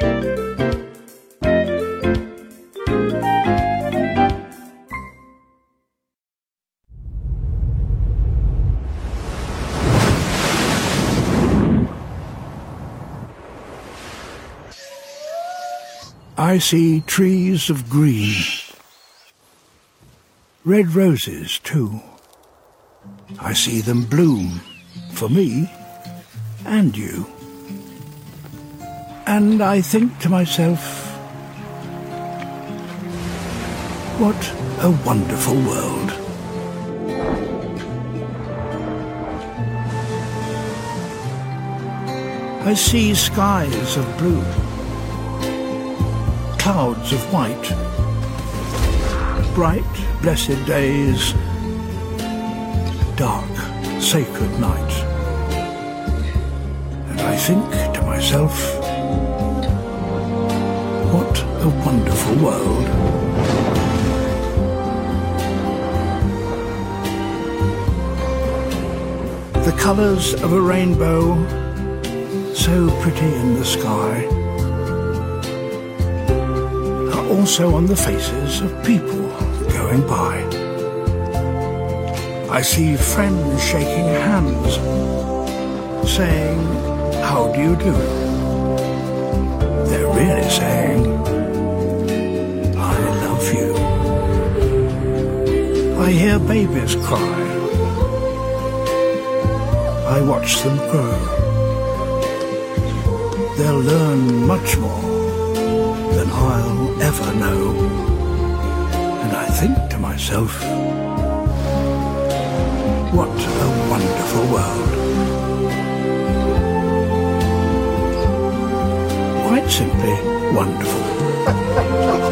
I see trees of green, red roses too. I see them bloom for me and you. And I think to myself, what a wonderful world. I see skies of blue, clouds of white, bright, blessed days, dark, sacred night. And I think to myself, what a wonderful world. The colours of a rainbow, so pretty in the sky, are also on the faces of people going by. I see friends shaking hands, saying, how do you do? They're really saying, I love you. I hear babies cry. I watch them grow. They'll learn much more than I'll ever know. And I think to myself, what a wonderful world. Quite simply wonderful.